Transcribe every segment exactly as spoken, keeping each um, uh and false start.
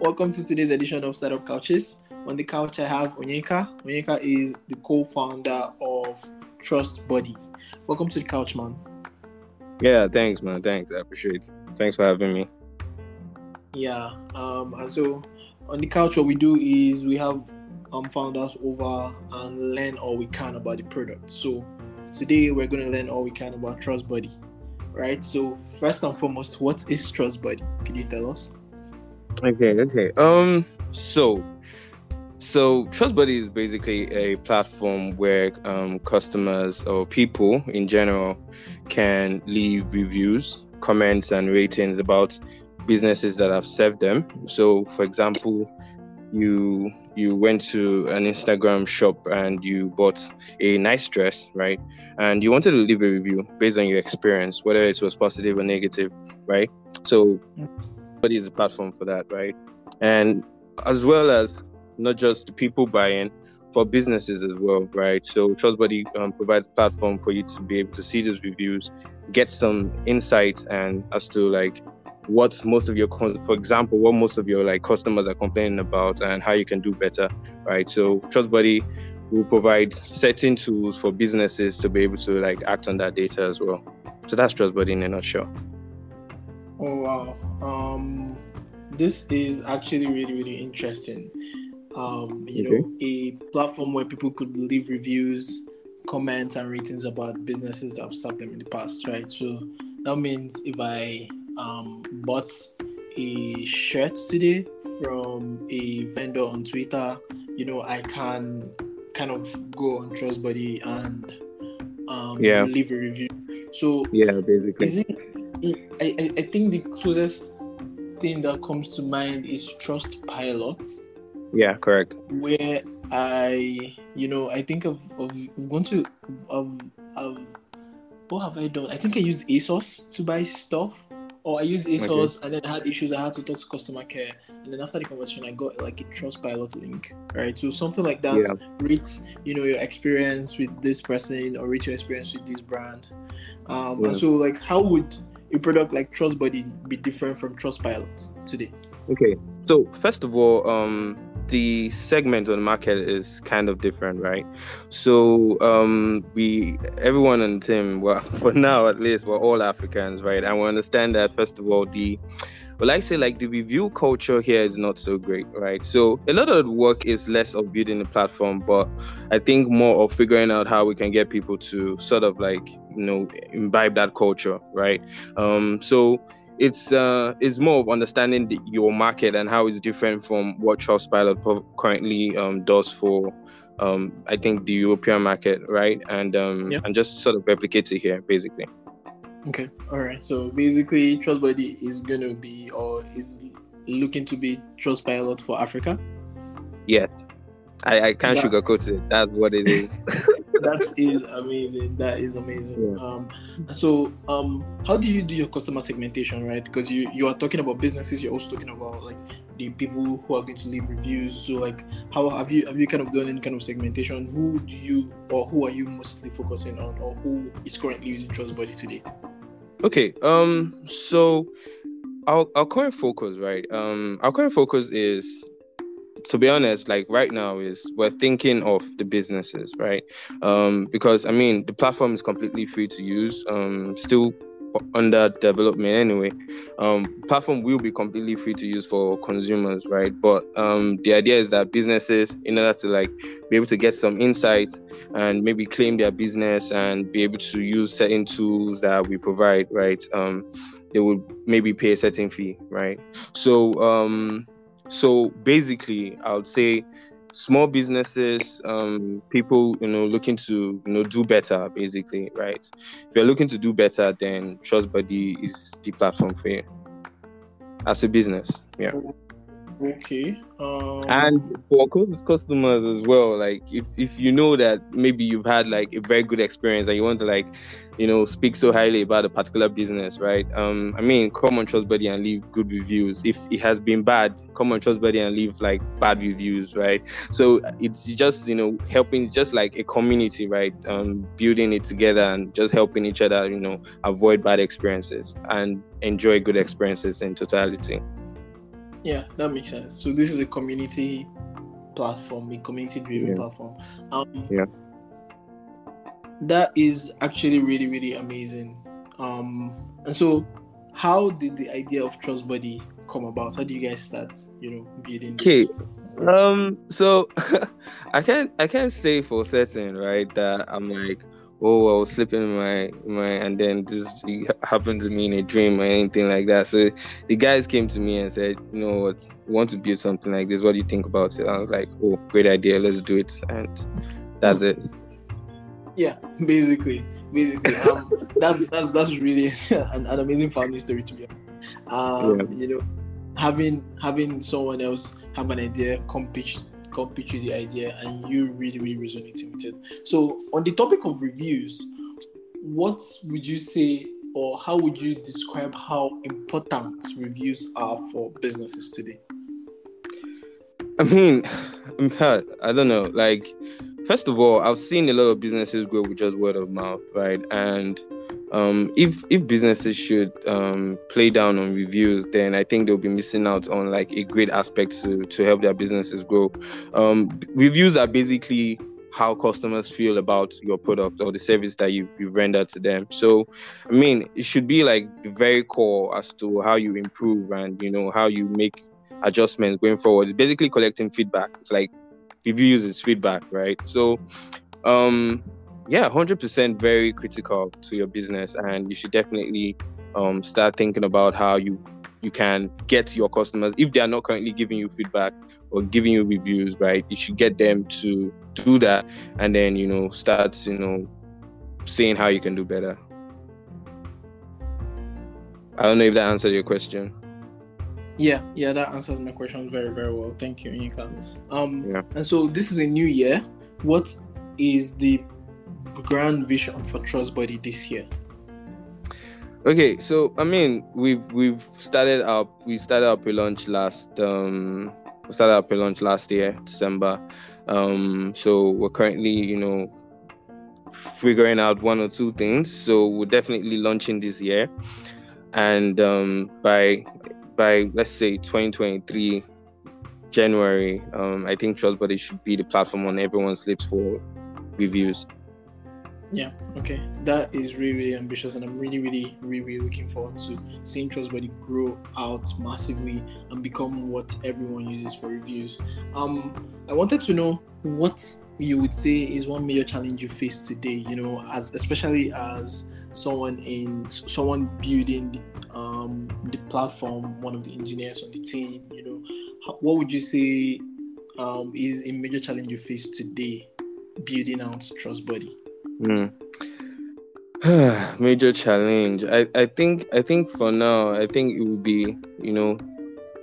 Welcome to today's edition of Startup Couches. On the couch, I have Onyeka. Onyeka is the co-founder of TrustBuddy. Welcome to the couch, man. Yeah, thanks, man. Thanks. I appreciate it. Thanks for having me. Yeah. Um. And so, on the couch, what we do is we have um founders over and learn all we can about the product. So today, we're going to learn all we can about TrustBuddy, right? So first and foremost, what is TrustBuddy? Can you tell us? Okay, okay. Um, so, so TrustBuddy is basically a platform where um, customers or people in general can leave reviews, comments, and ratings about businesses that have served them. So, for example, you you went to an Instagram shop and you bought a nice dress, right? And you wanted to leave a review based on your experience, whether it was positive or negative, right? So TrustBuddy is a platform for that, right? And as well as not just people buying, for businesses as well, right? So TrustBuddy um, provides a platform for you to be able to see those reviews, get some insights and as to like what most of your, for example, what most of your like customers are complaining about and how you can do better, right? So TrustBuddy will provide certain tools for businesses to be able to like act on that data as well. So that's TrustBuddy in a nutshell. Oh, wow. Um, this is actually really, really interesting. Um, you okay. know, a platform where people could leave reviews, comments, and ratings about businesses that have served them in the past, right? So that means if I um, bought a shirt today from a vendor on Twitter, you know, I can kind of go on TrustBuddy and um, yeah. leave a review. So yeah, basically. Is it, I, I think the closest thing that comes to mind is Trustpilot. Yeah, correct. Where I, you know, I think I've, I've gone to, I've, I've, what have I done? I think I used ASOS to buy stuff, or I used ASOS okay. and then I had issues. I had to talk to customer care, and then after the conversation, I got like a Trustpilot link, right? So something like that. Yeah. Rate, you know, your experience with this person, or rate your experience with this brand. Um, yeah. And so, like, how would a product like TrustBuddy be different from Trustpilot today? Okay, so first of all, um, the segment on the market is kind of different, right? So um, we, everyone on the team, well, for now at least, we're all Africans, right? And we understand that first of all, the, well, I say like the review culture here is not so great, right? So a lot of the work is less of building the platform, but I think more of figuring out how we can get people to sort of like, you know, imbibe that culture, right? Um, so it's uh, it's more of understanding the, your market and how it's different from what Trustpilot currently um, does for, um, I think, the European market, right? And um, yeah. and just sort of replicate it here, basically. Okay, all right. So basically, TrustBuddy is going to be or is looking to be Trustpilot for Africa? Yes. I, I can't that, sugarcoat it. That's what it is. That is amazing. That is amazing. Yeah. Um, so, um, how do you do your customer segmentation, right? Because you, you are talking about businesses. You're also talking about like the people who are going to leave reviews. So, like, how have you have you kind of done any kind of segmentation? Who do you or who are you mostly focusing on, or who is currently using TrustBuddy today? Okay. Um. So, our our current focus, right? Um. Our current focus is, to be honest, like right now is we're thinking of the businesses, right? Um, because I mean, the platform is completely free to use, um, still under development anyway. Um, platform will be completely free to use for consumers, right? But um, the idea is that businesses, in order to like be able to get some insights and maybe claim their business and be able to use certain tools that we provide, right? Um, they would maybe pay a certain fee, right? So, um, So basically, I would say small businesses, um, people, you know, looking to, you know, do better, basically, right? If you're looking to do better, then TrustBuddy is the platform for you as a business. Yeah. Okay. Um... And for customers as well, like if, if you know that maybe you've had like a very good experience and you want to like, you know, speak so highly about a particular business, right? Um, I mean, come on TrustBuddy and leave good reviews. If it has been bad, come on TrustBuddy and leave like bad reviews, right? So it's just, you know, helping just like a community, right? Um, building it together and just helping each other, you know, avoid bad experiences and enjoy good experiences in totality. Yeah, that makes sense. So this is a community platform, a community-driven yeah. platform. Um, yeah. That is actually really, really amazing. Um, and so, how did the idea of TrustBuddy come about? How do you guys start, you know, building this? Okay. Um. So, I can't. I can't say for certain, right? That I'm like, oh, I was sleeping in my my, and then this happened to me in a dream or anything like that. So the guys came to me and said, you know what, we want to build something like this. What do you think about it? And I was like, oh, great idea. Let's do it. And that's it. Yeah, basically, basically. Um, that's that's that's really an, an amazing family story to be honest. Um, yeah. You know, having having someone else have an idea, come pitch. Come pitch you the idea, and you really, really resonated with it. So, on the topic of reviews, what would you say, or how would you describe how important reviews are for businesses today? I mean, I don't know. Like, first of all, I've seen a lot of businesses grow with just word of mouth, right? And um, if if businesses should um, play down on reviews, then I think they'll be missing out on like a great aspect to, to help their businesses grow. Um, reviews are basically how customers feel about your product or the service that you, you render to them. So, I mean, it should be like very core as to how you improve and, you know, how you make adjustments going forward. It's basically collecting feedback. It's like reviews is feedback, right? So, um, yeah, one hundred percent very critical to your business, and you should definitely um, start thinking about how you, you can get your customers, if they are not currently giving you feedback or giving you reviews, right? You should get them to do that, and then, you know, start, you know, seeing how you can do better. I don't know if that answered your question. Yeah, yeah, that answers my question very, very well. Thank you, Onyeka. Um, yeah. And so this is a new year. What is the grand vision for TrustBuddy this year? Okay, so I mean, we've we've started up. We started up a launch last. Um, we started up a launch last year, December. Um, so we're currently, you know, figuring out one or two things. So we're definitely launching this year, and um, by by let's say twenty twenty-three January, um, I think TrustBuddy should be the platform on everyone's lips for reviews. Yeah, okay. That is really, really ambitious, and I'm really, really, really, really looking forward to seeing TrustBuddy grow out massively and become what everyone uses for reviews. Um, I wanted to know what you would say is one major challenge you face today, you know, as especially as someone in someone building the, um, the platform, one of the engineers on the team, you know, what would you say um, is a major challenge you face today building out TrustBuddy? Mm. Major challenge. I, I think I think for now I think it would be, you know,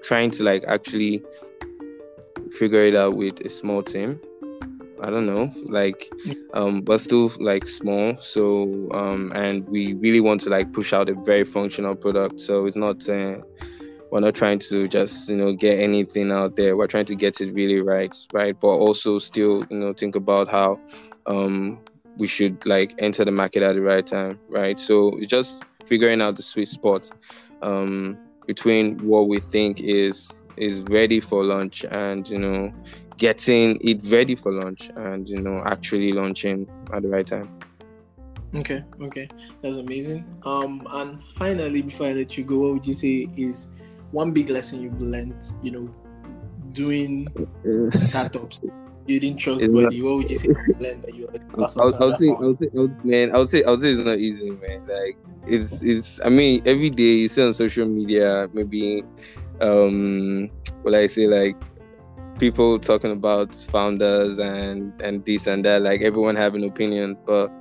trying to like actually figure it out with a small team. I don't know, like um we're still like small, so um and we really want to like push out a very functional product. So it's not uh, we're not trying to just, you know, get anything out there. We're trying to get it really right, right? But also still, you know, think about how um we should like enter the market at the right time, right? So it's just figuring out the sweet spot um, between what we think is is ready for launch and, you know, getting it ready for launch and, you know, actually launching at the right time. Okay, okay, that's amazing. Um, and finally, before I let you go, what would you say is one big lesson you've learned, you know, doing startups? You didn't TrustBuddy. What would you say? That you I'll, I'll say, I'll say, man. I'll say, I'll say, it's not easy, man. Like it's, it's. I mean, every day you see on social media, maybe, um, what I say, like people talking about founders and and this and that. Like everyone having opinions, but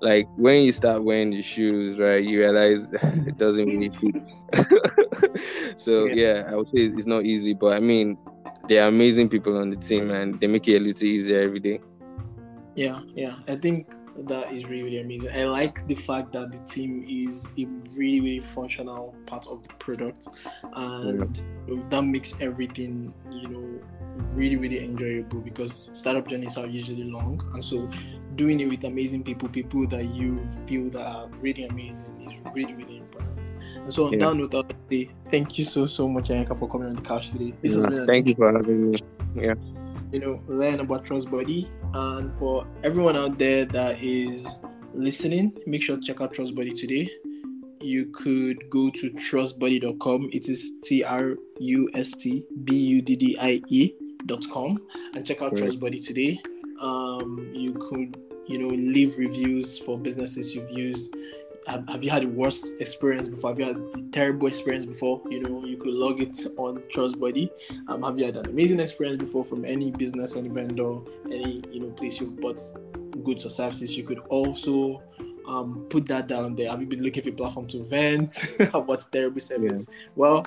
like when you start wearing the shoes, right, you realize it doesn't really fit. So yeah, I would say it's not easy, but I mean, they are amazing people on the team, and they make it a little easier every day. Yeah, yeah. I think that is really, really amazing. I like the fact that the team is a really, really functional part of the product, and yeah. that makes everything, you know, really, really enjoyable, because startup journeys are usually long, and so doing it with amazing people, people that you feel that are really amazing, is really, really important. So on yeah. that note, I'll say thank you so so much, Onyeka, for coming on the couch today. This yeah, has been thank a- you for having me. Yeah. You know, learn about TrustBuddy, and for everyone out there that is listening, make sure to check out TrustBuddy today. You could go to trust buddy dot com. It is T R U S T B U D D I E dot com, and check out right. TrustBuddy today. Um, you could, you know, leave reviews for businesses you've used. Have, have you had the worst experience before? Have you had a terrible experience before? You know, you could log it on TrustBuddy. Um, have you had an amazing experience before from any business, any vendor, any, you know, place you've bought goods or services? You could also um, put that down there. Have you been looking for a platform to vent about terrible service? Yeah. Well,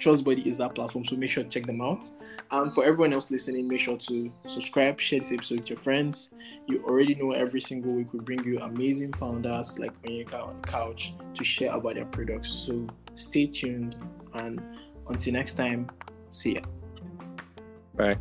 TrustBuddy is that platform, so make sure to check them out. And um, for everyone else listening, make sure to subscribe, share this episode with your friends. You already know every single week we bring you amazing founders like Onyeka on the couch to share about their products. So stay tuned, and until next time, see ya. Bye.